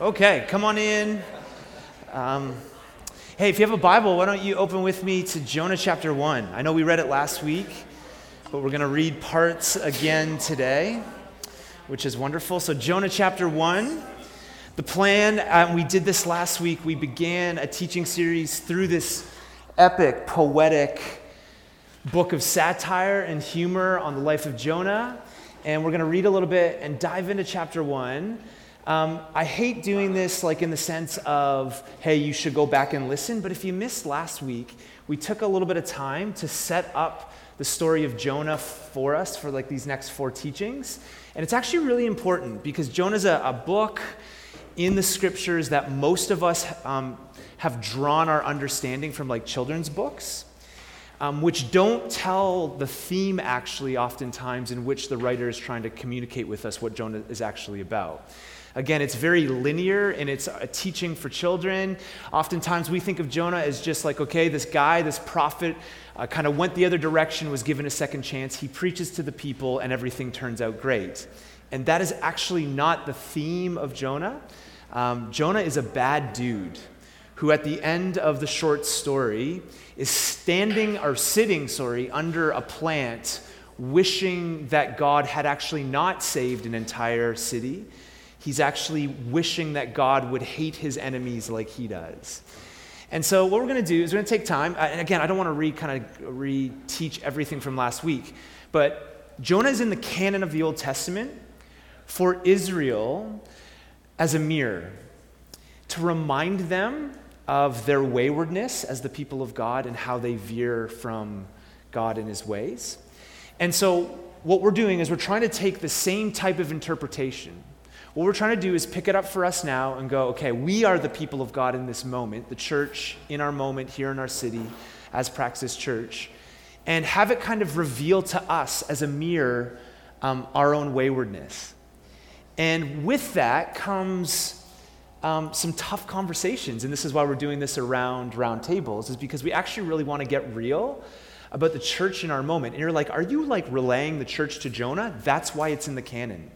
Okay, come on in. Hey, if you have a Bible, why don't you open with me to Jonah chapter 1. I know we read it last week, but we're going to read parts again today, which is wonderful. So Jonah chapter 1, the plan, we did this last week. We began a teaching series through this epic, poetic book of satire and humor on the life of Jonah, and we're going to read a little bit and dive into chapter 1. I hate doing this like in the sense of, hey, you should go back and listen, but if you missed last week, we took a little bit of time to set up the story of Jonah for us for like these next four teachings, and it's actually really important because Jonah's a book in the scriptures that most of us have drawn our understanding from like children's books, which don't tell the theme actually oftentimes in which the writer is trying to communicate with us what Jonah is actually about. Again, it's very linear, and it's a teaching for children. Oftentimes, we think of Jonah as just like, okay, this guy, this prophet, kind of went the other direction, was given a second chance. He preaches to the people, and everything turns out great. And that is actually not the theme of Jonah. Jonah is a bad dude who, at the end of the short story, is sitting under a plant, wishing that God had actually not saved an entire city. He's actually wishing that God would hate his enemies like he does. And so what we're going to do is we're going to take time. And again, I don't want to reteach everything from last week. But Jonah is in the canon of the Old Testament for Israel as a mirror to remind them of their waywardness as the people of God and how they veer from God and his ways. And so what we're doing is we're trying to take the same type of interpretation. What we're trying to do is pick it up for us now and go, okay, we are the people of God in this moment, the church in our moment here in our city as Praxis Church, and have it kind of reveal to us as a mirror our own waywardness. And with that comes some tough conversations, and this is why we're doing this around round tables, is because we actually really want to get real about the church in our moment. And you're like, are you like relaying the church to Jonah? That's why it's in the canon.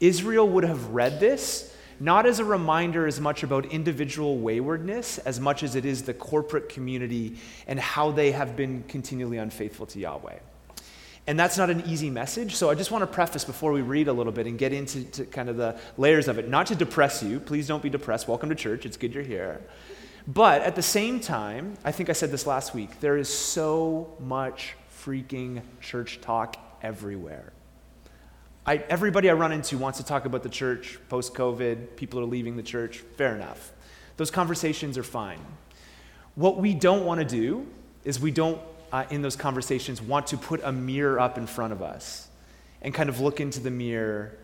Israel would have read this not as a reminder as much about individual waywardness as much as it is the corporate community and how they have been continually unfaithful to Yahweh. And that's not an easy message, so I just want to preface before we read a little bit and get into kind of the layers of it, not to depress you. Please don't be depressed. Welcome to church. It's good you're here. But at the same time, I think I said this last week, there is so much freaking church talk everywhere. Everybody I run into wants to talk about the church, post-COVID, people are leaving the church, fair enough. Those conversations are fine. What we don't want to do is we don't, in those conversations, want to put a mirror up in front of us and kind of look into the mirror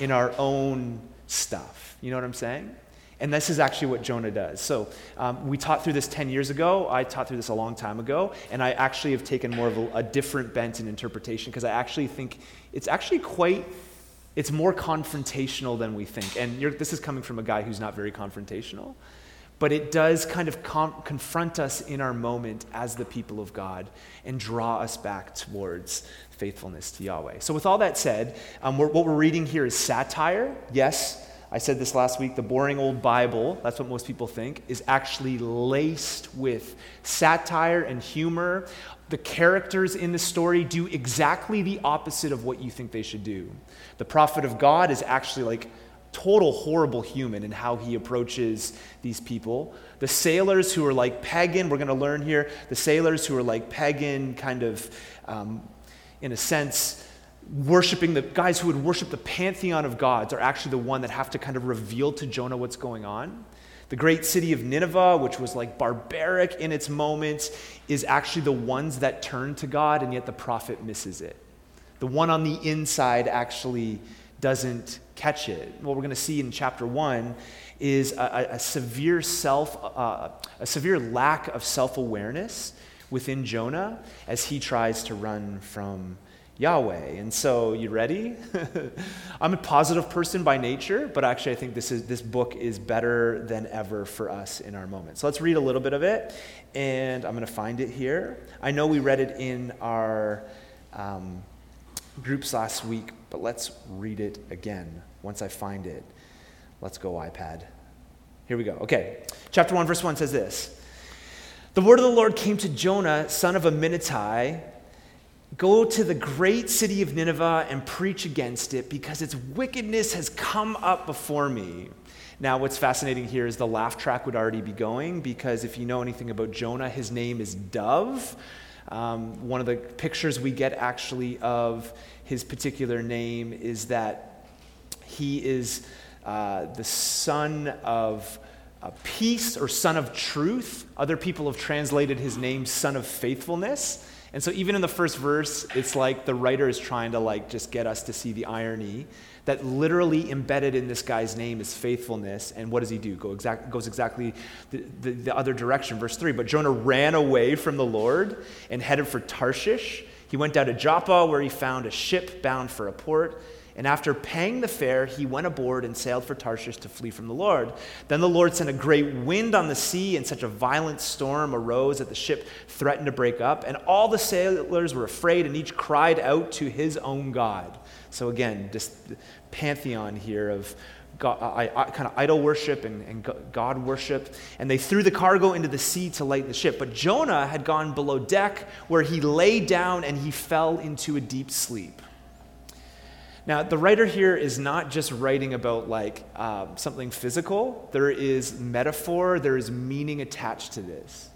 in our own stuff. You know what I'm saying? And this is actually what Jonah does. So we taught through this 10 years ago. I taught through this a long time ago. And I actually have taken more of a different bent in interpretation because I actually think it's more confrontational than we think. And this is coming from a guy who's not very confrontational. But it does kind of confront us in our moment as the people of God and draw us back towards faithfulness to Yahweh. So with all that said, what we're reading here is satire. Yes, I said this last week, the boring old Bible, that's what most people think, is actually laced with satire and humor. The characters in the story do exactly the opposite of what you think they should do. The prophet of God is actually like total horrible human in how he approaches these people. The sailors who are like pagan, we're going to learn here, the sailors who are like pagan kind of, in a sense, worshipping the guys who would worship the pantheon of gods are actually the one that have to kind of reveal to Jonah what's going on. The great city of Nineveh, which was like barbaric in its moments, is actually the ones that turn to God, and yet the prophet misses it. The one on the inside actually doesn't catch it. What we're going to see in chapter 1 is a severe lack of self-awareness within Jonah as he tries to run from Yahweh. And so, you ready? I'm a positive person by nature, but actually I think this book is better than ever for us in our moment. So let's read a little bit of it, and I'm going to find it here. I know we read it in our groups last week, but let's read it again once I find it. Let's go, iPad. Here we go. Okay. Chapter 1, verse 1 says this. The word of the Lord came to Jonah, son of Amittai. Go to the great city of Nineveh and preach against it, because its wickedness has come up before me. Now, what's fascinating here is the laugh track would already be going, because if you know anything about Jonah, his name is Dove. One of the pictures we get actually of his particular name is that he is the son of peace or son of truth. Other people have translated his name son of faithfulness. And so even in the first verse, it's like the writer is trying to just get us to see the irony that literally embedded in this guy's name is faithfulness. And what does he do? Goes exactly the other direction, verse 3. But Jonah ran away from the Lord and headed for Tarshish. He went down to Joppa, where he found a ship bound for a port. And after paying the fare, he went aboard and sailed for Tarshish to flee from the Lord. Then the Lord sent a great wind on the sea, and such a violent storm arose that the ship threatened to break up. And all the sailors were afraid, and each cried out to his own god. So again, just the pantheon here of God, kind of idol worship and God worship. And they threw the cargo into the sea to lighten the ship. But Jonah had gone below deck, where he lay down and he fell into a deep sleep. Now, the writer here is not just writing about something physical. There is metaphor, there is meaning attached to this.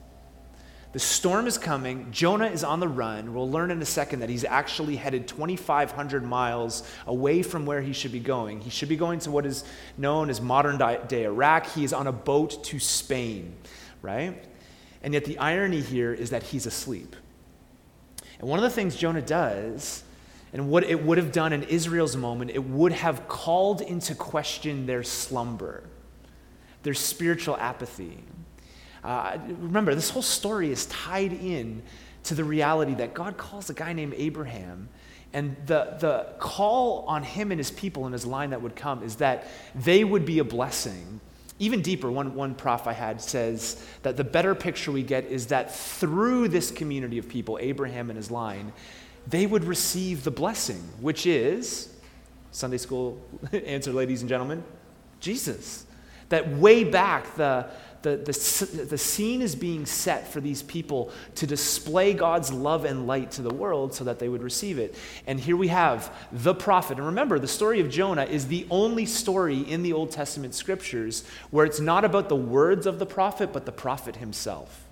The storm is coming, Jonah is on the run. We'll learn in a second that he's actually headed 2,500 miles away from where he should be going. He should be going to what is known as modern day Iraq. He is on a boat to Spain, right? And yet the irony here is that he's asleep. And one of the things Jonah does, and what it would have done in Israel's moment, it would have called into question their slumber, their spiritual apathy. Remember, this whole story is tied in to the reality that God calls a guy named Abraham, and the call on him and his people and his line that would come is that they would be a blessing. Even deeper, one prof I had says that the better picture we get is that through this community of people, Abraham and his line, they would receive the blessing, which is, Sunday school answer, ladies and gentlemen, Jesus. That way back, the scene is being set for these people to display God's love and light to the world so that they would receive it. And here we have the prophet. And remember, the story of Jonah is the only story in the Old Testament scriptures where it's not about the words of the prophet, but the prophet himself.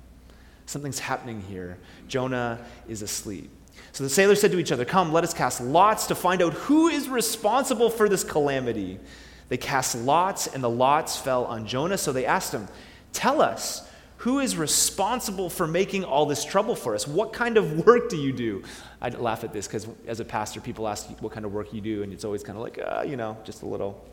Something's happening here. Jonah is asleep. So the sailors said to each other, "Come, let us cast lots to find out who is responsible for this calamity." They cast lots, and the lots fell on Jonah. So they asked him, "Tell us, who is responsible for making all this trouble for us? What kind of work do you do?" I laugh at this because as a pastor, people ask what kind of work you do, and it's always kind of just a little,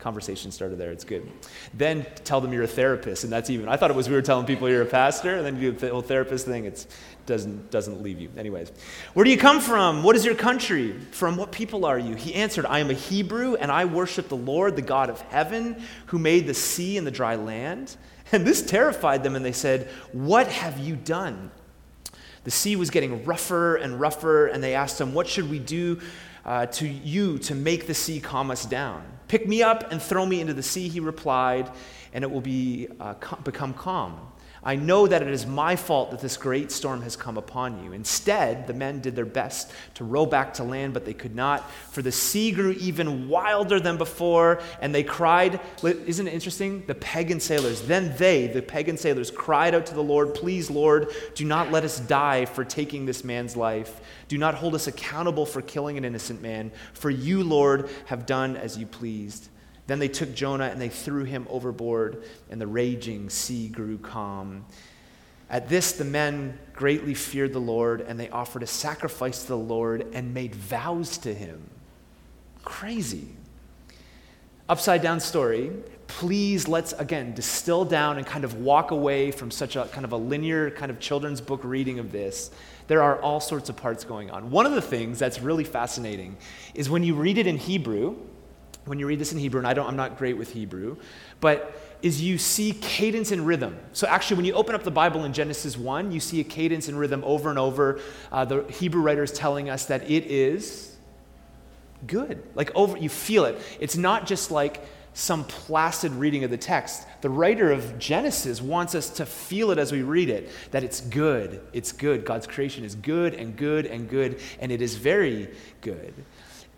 conversation starter there. It's good. Then tell them you're a therapist, and that's even. I thought it was we were telling people you're a pastor, and then you do the whole therapist thing. It doesn't leave you. Anyways, where do you come from? What is your country? From what people are you? He answered, "I am a Hebrew, and I worship the Lord, the God of heaven, who made the sea and the dry land." And this terrified them, and they said, "What have you done?" The sea was getting rougher and rougher, and they asked him, "What should we do to you to make the sea calm us down?" "Pick me up and throw me into the sea," he replied, "and it will be become calm. I know that it is my fault that this great storm has come upon you." Instead, the men did their best to row back to land, but they could not, for the sea grew even wilder than before, and they cried. Isn't it interesting? The pagan sailors, cried out to the Lord, "Please, Lord, do not let us die for taking this man's life. Do not hold us accountable for killing an innocent man, for you, Lord, have done as you pleased." Then they took Jonah and they threw him overboard, and the raging sea grew calm. At this, the men greatly feared the Lord, and they offered a sacrifice to the Lord and made vows to him. Crazy. Upside down story. Please let's, again, distill down and kind of walk away from such a kind of a linear kind of children's book reading of this. There are all sorts of parts going on. One of the things that's really fascinating is when you read it in Hebrew, and I'm not great with Hebrew, but is you see cadence and rhythm. So actually, when you open up the Bible in Genesis 1, you see a cadence and rhythm over and over. The Hebrew writer is telling us that it is good. You feel it. It's not just some placid reading of the text. The writer of Genesis wants us to feel it as we read it, that it's good, it's good. God's creation is good and good and good, and it is very good.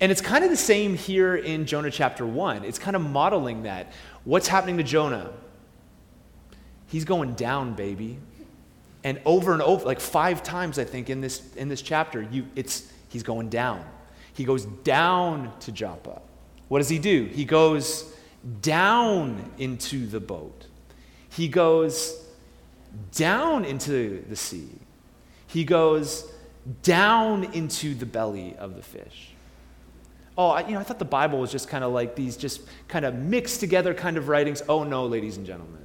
And it's kind of the same here in Jonah chapter 1. It's kind of modeling that. What's happening to Jonah? He's going down, baby. And over, like 5 times, I think, in this chapter, he's going down. He goes down to Joppa. What does he do? He goes down into the boat. He goes down into the sea. He goes down into the belly of the fish. Oh, I thought the Bible was just kind of like these just kind of mixed together kind of writings. Oh no, ladies and gentlemen.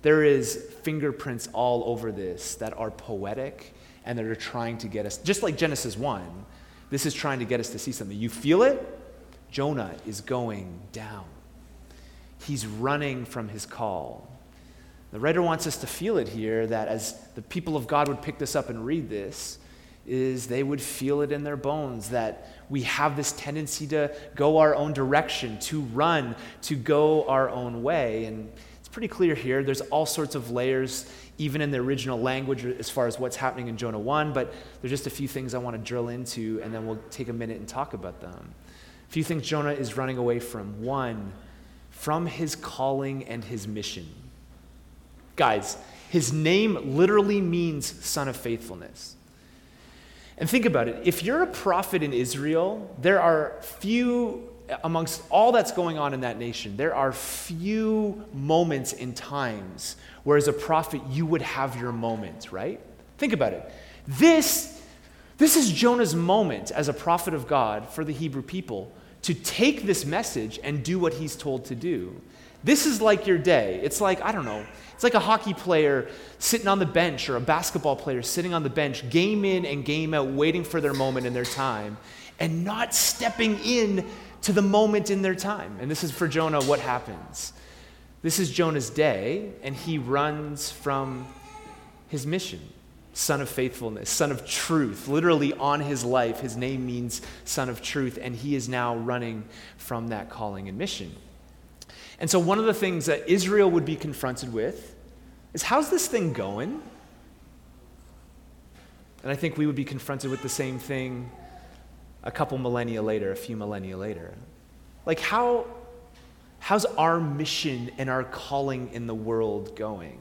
There is fingerprints all over this that are poetic and that are trying to get us, just like Genesis 1, this is trying to get us to see something. You feel it? Jonah is going down. He's running from his call. The writer wants us to feel it here, that as the people of God would pick this up and read this, is they would feel it in their bones that we have this tendency to go our own direction, to run, to go our own way. And it's pretty clear here. There's all sorts of layers, even in the original language, as far as what's happening in Jonah 1, but there's just a few things I want to drill into, and then we'll take a minute and talk about them. A few things Jonah is running away from. One, from his calling and his mission. Guys, his name literally means son of faithfulness. And think about it. If you're a prophet in Israel, there are few, amongst all that's going on in that nation, there are few moments in times where as a prophet you would have your moment, right? Think about it. This is Jonah's moment as a prophet of God for the Hebrew people to take this message and do what he's told to do. This is like your day. It's like, I don't know, it's like a hockey player sitting on the bench or a basketball player sitting on the bench, game in and game out, waiting for their moment in their time and not stepping in to the moment in their time. And this is for Jonah what happens. This is Jonah's day, and he runs from his mission, son of faithfulness, son of truth. Literally on his life, his name means son of truth, and he is now running from that calling and mission. And so one of the things that Israel would be confronted with is, how's this thing going? And I think we would be confronted with the same thing a few millennia later. Like, how's our mission and our calling in the world going?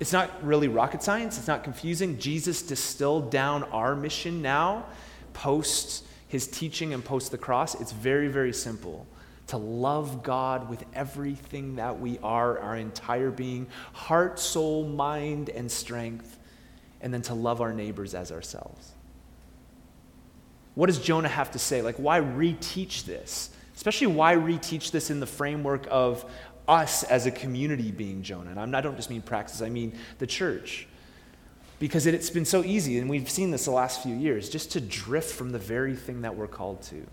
It's not really rocket science. It's not confusing. Jesus distilled down our mission now, post his teaching and post the cross. It's very, very simple. To love God with everything that we are, our entire being, heart, soul, mind, and strength, and then to love our neighbors as ourselves. What does Jonah have to say? Like, why reteach this? Especially why reteach this in the framework of us as a community being Jonah? And I don't just mean Praxis, I mean the church. Because it's been so easy, and we've seen this the last few years, just to drift from the very thing that we're called to.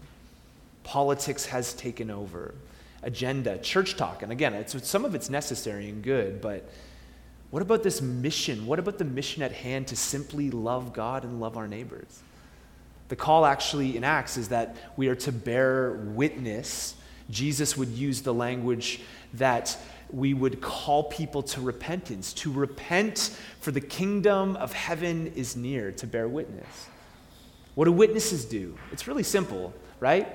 Politics has taken over. Agenda, church talk. And again, some of it's necessary and good, but what about this mission? What about the mission at hand to simply love God and love our neighbors? The call actually in Acts is that we are to bear witness. Jesus would use the language that we would call people to repentance, to repent, for the kingdom of heaven is near, to bear witness. What do witnesses do? It's really simple, right?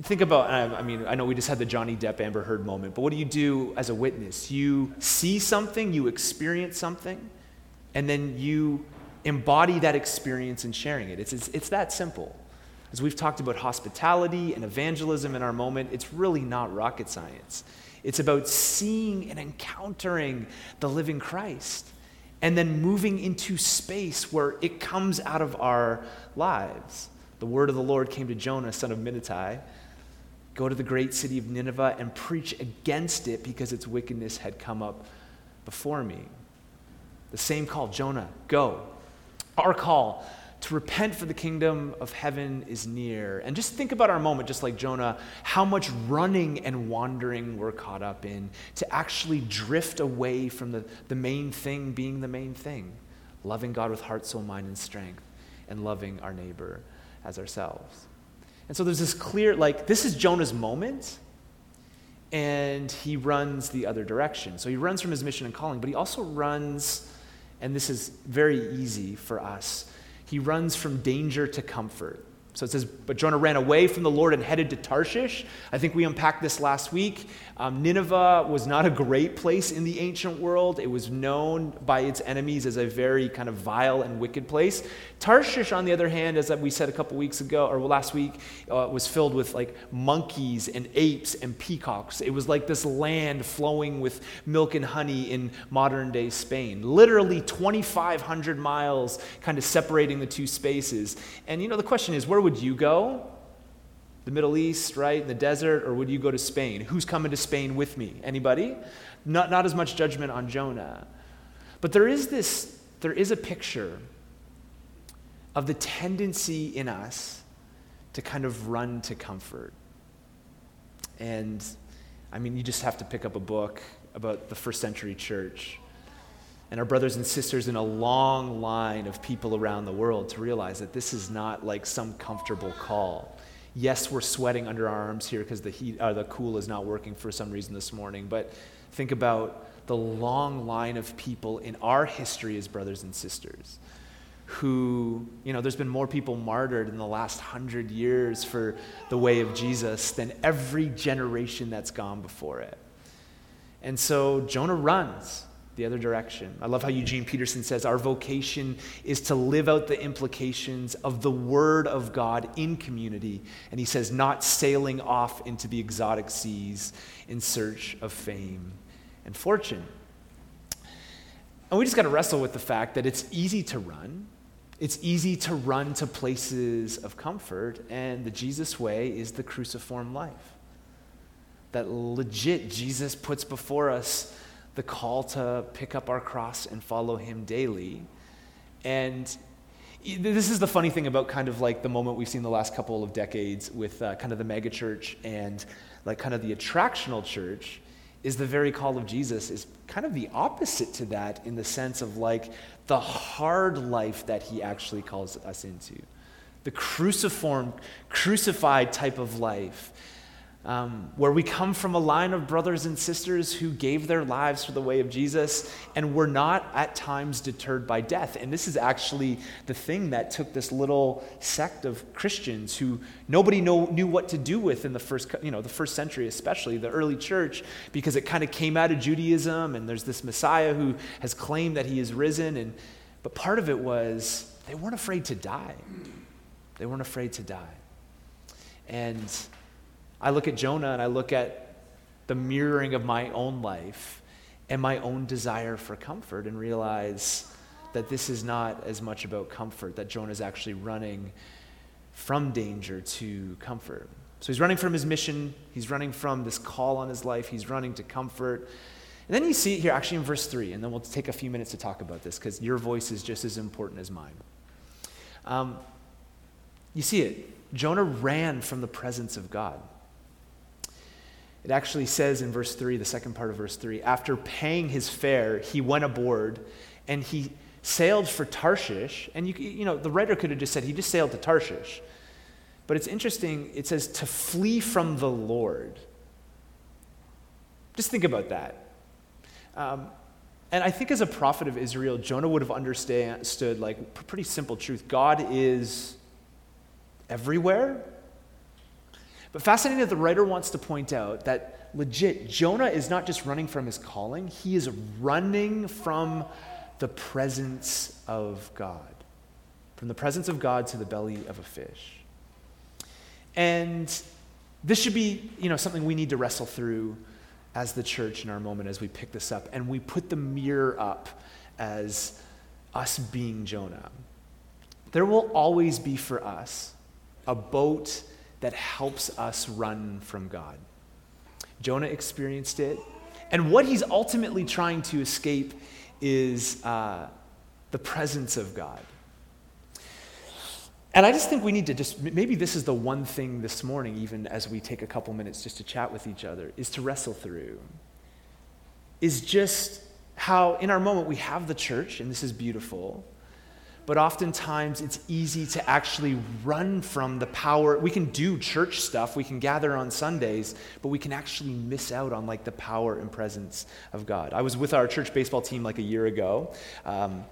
Think about, I know we just had the Johnny Depp Amber Heard moment, but what do you do as a witness? You see something, you experience something, and then you embody that experience in sharing it. It's that simple. As we've talked about hospitality and evangelism in our moment, it's really not rocket science. It's about seeing and encountering the living Christ and then moving into space where it comes out of our lives. The word of the Lord came to Jonah, son of Amittai. Go to the great city of Nineveh and preach against it because its wickedness had come up before me. The same call, Jonah, go. Our call to repent, for the kingdom of heaven is near. And just think about our moment, just like Jonah, how much running and wandering we're caught up in to actually drift away from the main thing being the main thing, loving God with heart, soul, mind, and strength, and loving our neighbor as ourselves. And so there's this clear, like, this is Jonah's moment, and he runs the other direction. So he runs from his mission and calling, but he also runs, and this is very easy for us, he runs from danger to comfort. So it says, but Jonah ran away from the Lord and headed to Tarshish. I think we unpacked this last week. Nineveh was not a great place in the ancient world. It was known by its enemies as a very kind of vile and wicked place. Tarshish, on the other hand, as we said a couple weeks ago, or last week, was filled with like monkeys and apes and peacocks. It was like this land flowing with milk and honey in modern day Spain. Literally 2,500 miles kind of separating the two spaces. And you know, the question is, where would you go? The Middle East, right? In the desert? Or would you go to Spain? Who's coming to Spain with me? Anybody? Not as much judgment on Jonah. But there is a picture of the tendency in us to kind of run to comfort. And I mean, you just have to pick up a book about the first century church and our brothers and sisters in a long line of people around the world to realize that this is not like some comfortable call. Yes, we're sweating under our arms here because the cool is not working for some reason this morning, but think about the long line of people in our history as brothers and sisters who, you know, there's been more people martyred in the last 100 years for the way of Jesus than every generation that's gone before it. And so Jonah runs the other direction. I love how Eugene Peterson says our vocation is to live out the implications of the Word of God in community, and he says not sailing off into the exotic seas in search of fame and fortune. And we just got to wrestle with the fact that it's easy to run. It's easy to run to places of comfort, and the Jesus way is the cruciform life. That legit Jesus puts before us the call to pick up our cross and follow him daily. And this is the funny thing about kind of like the moment we've seen the last couple of decades with kind of the megachurch and like kind of the attractional church is the very call of Jesus is kind of the opposite to that in the sense of like the hard life that he actually calls us into. The cruciform, crucified type of life. Where we come from a line of brothers and sisters who gave their lives for the way of Jesus and were not at times deterred by death. And this is actually the thing that took this little sect of Christians who nobody knew what to do with in the first century, especially the early church, because it kind of came out of Judaism and there's this Messiah who has claimed that he is risen. But part of it was they weren't afraid to die. They weren't afraid to die. And I look at Jonah and I look at the mirroring of my own life and my own desire for comfort and realize that this is not as much about comfort, that Jonah's actually running from danger to comfort. So he's running from his mission, he's running from this call on his life, he's running to comfort. And then you see it here actually in verse 3, and then we'll take a few minutes to talk about this because your voice is just as important as mine. You see it. Jonah ran from the presence of God. It actually says in verse 3, the second part of verse 3, after paying his fare, he went aboard and he sailed for Tarshish. And you know, the writer could have just said he just sailed to Tarshish. But it's interesting, it says to flee from the Lord. Just think about that. And I think as a prophet of Israel, Jonah would have understood like a pretty simple truth. God is everywhere. But fascinating that the writer wants to point out that legit, Jonah is not just running from his calling, he is running from the presence of God. From the presence of God to the belly of a fish. And this should be, you know, something we need to wrestle through as the church in our moment as we pick this up. And we put the mirror up as us being Jonah. There will always be for us a boat that helps us run from God. Jonah experienced it. And what he's ultimately trying to escape is the presence of God. And I just think we need to just, maybe this is the one thing this morning, even as we take a couple minutes just to chat with each other, is to wrestle through, is just how in our moment we have the church, and this is beautiful, but oftentimes it's easy to actually run from the power. We can do church stuff, we can gather on Sundays, but we can actually miss out on like the power and presence of God. I was with our church baseball team like a year ago, and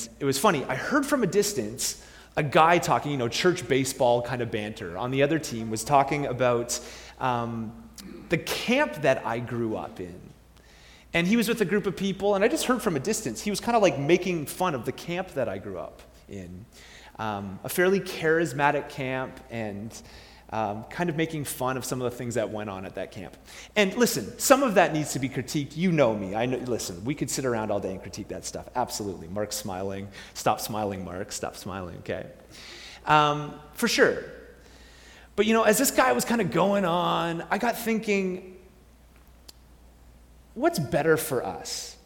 it was funny. I heard from a distance a guy talking, you know, church baseball kind of banter on the other team was talking about the camp that I grew up in. And he was with a group of people, and I just heard from a distance. He was kind of like making fun of the camp that I grew up in, a fairly charismatic camp, and kind of making fun of some of the things that went on at that camp. And listen, some of that needs to be critiqued. You know me. I know. Listen, we could sit around all day and critique that stuff. Absolutely. Mark's smiling. Stop smiling, Mark. Stop smiling, okay? For sure. But, you know, as this guy was kind of going on, I got thinking, what's better for us?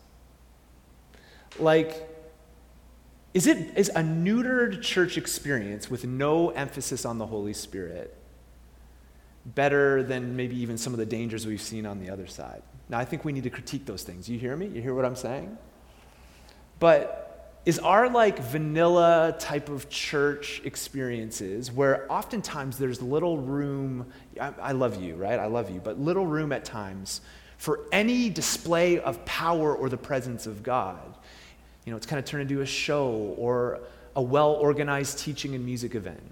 Like, is a neutered church experience with no emphasis on the Holy Spirit better than maybe even some of the dangers we've seen on the other side? Now, I think we need to critique those things. You hear me? You hear what I'm saying? But is our, like, vanilla type of church experiences where oftentimes there's little room, I love you, right? I love you, but little room at times for any display of power or the presence of God. You know, it's kind of turned into a show or a well-organized teaching and music event.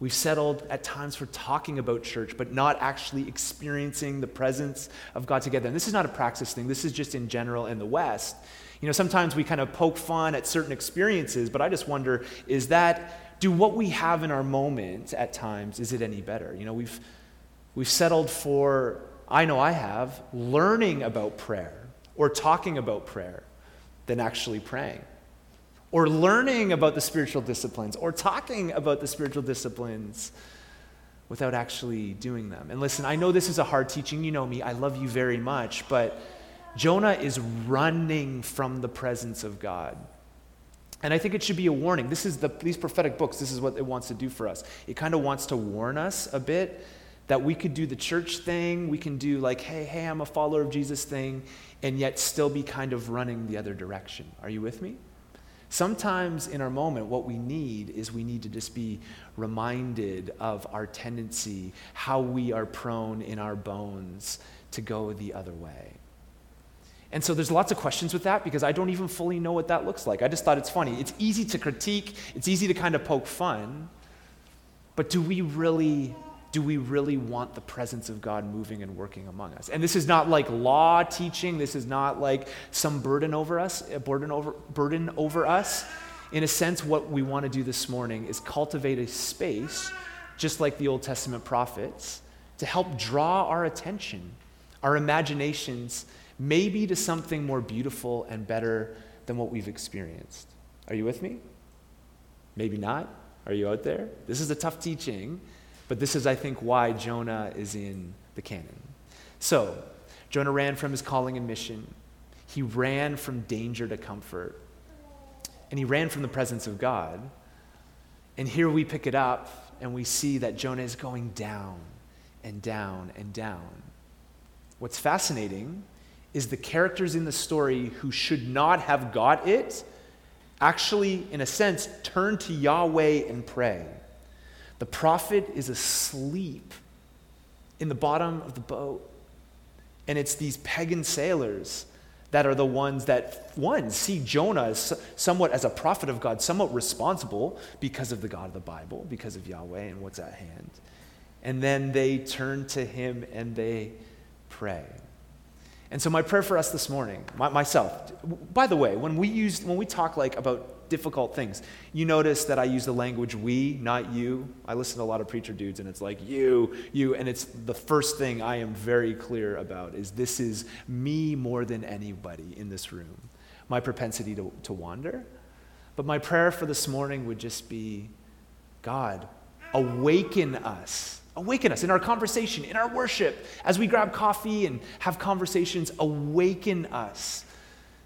We've settled at times for talking about church, but not actually experiencing the presence of God together. And this is not a Praxis thing. This is just in general in the West. You know, sometimes we kind of poke fun at certain experiences, but I just wonder, do what we have in our moment at times, is it any better? You know, we've settled for, I know I have, learning about prayer or talking about prayer than actually praying, or learning about the spiritual disciplines or talking about the spiritual disciplines without actually doing them. And listen, I know this is a hard teaching. You know me. I love you very much. But Jonah is running from the presence of God. And I think it should be a warning. These prophetic books, this is what it wants to do for us. It kind of wants to warn us a bit that we could do the church thing, we can do like, hey, I'm a follower of Jesus thing, and yet still be kind of running the other direction. Are you with me? Sometimes in our moment, what we need to just be reminded of our tendency, how we are prone in our bones to go the other way. And so there's lots of questions with that because I don't even fully know what that looks like. I just thought it's funny. It's easy to critique. It's easy to kind of poke fun. But do we really want the presence of God moving and working among us? And this is not like law teaching. This is not like some burden over us. In a sense, what we want to do this morning is cultivate a space, just like the Old Testament prophets, to help draw our attention, our imaginations, maybe to something more beautiful and better than what we've experienced. Are you with me? Maybe not. Are you out there? This is a tough teaching. But this is, I think, why Jonah is in the canon. So, Jonah ran from his calling and mission. He ran from danger to comfort. And he ran from the presence of God. And here we pick it up, and we see that Jonah is going down and down and down. What's fascinating is the characters in the story who should not have got it actually, in a sense, turn to Yahweh and pray. The prophet is asleep in the bottom of the boat. And it's these pagan sailors that are the ones that, one, see Jonah as somewhat as a prophet of God, somewhat responsible because of the God of the Bible, because of Yahweh and what's at hand. And then they turn to him and they pray. And so my prayer for us this morning, myself, by the way, when we talk like about difficult things. You notice that I use the language we, not you. I listen to a lot of preacher dudes and it's like you, and it's the first thing I am very clear about is this is me more than anybody in this room. My propensity to wander. But my prayer for this morning would just be, God, awaken us. Awaken us in our conversation, in our worship, as we grab coffee and have conversations, awaken us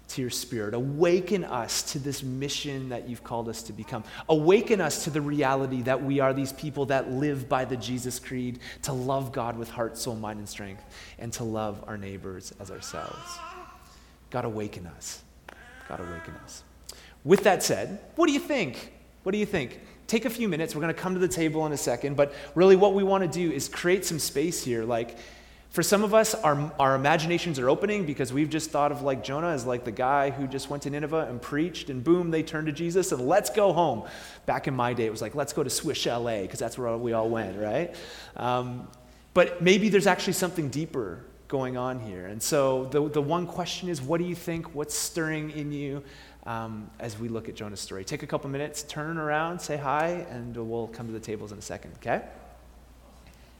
to your Spirit. Awaken us to this mission that you've called us to become. Awaken us to the reality that we are these people that live by the Jesus Creed, to love God with heart, soul, mind, and strength, and to love our neighbors as ourselves. God, awaken us. God, awaken us. With that said, what do you think? What do you think? Take a few minutes. We're going to come to the table in a second, but really what we want to do is create some space here. Like, for some of us, our imaginations are opening because we've just thought of like Jonah as like the guy who just went to Nineveh and preached, and boom, they turned to Jesus and let's go home. Back in my day, it was like, let's go to Swiss Chalet because that's where we all went, right? But maybe there's actually something deeper going on here. And so the one question is, what do you think? What's stirring in you as we look at Jonah's story? Take a couple minutes, turn around, say hi, and we'll come to the tables in a second, okay?